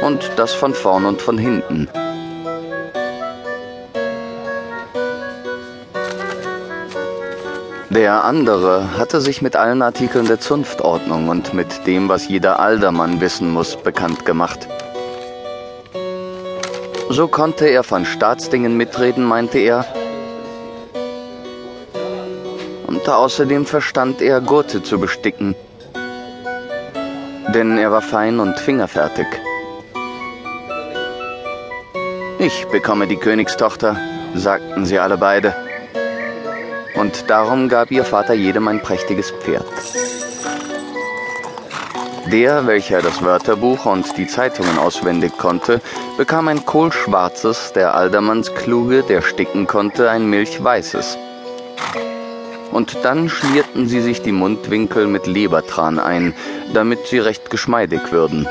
und das von vorn und von hinten. Der andere hatte sich mit allen Artikeln der Zunftordnung und mit dem, was jeder Aldermann wissen muss, bekannt gemacht. So konnte er von Staatsdingen mitreden, meinte er, und außerdem verstand er, Gurte zu besticken, denn er war fein und fingerfertig. Ich bekomme die Königstochter, sagten sie alle beide, und darum gab ihr Vater jedem ein prächtiges Pferd. Der, welcher das Wörterbuch und die Zeitungen auswendig konnte, bekam ein kohlschwarzes, der Aldermannskluge, der sticken konnte, ein milchweißes. Und dann schlierten sie sich die Mundwinkel mit Lebertran ein, damit sie recht geschmeidig würden.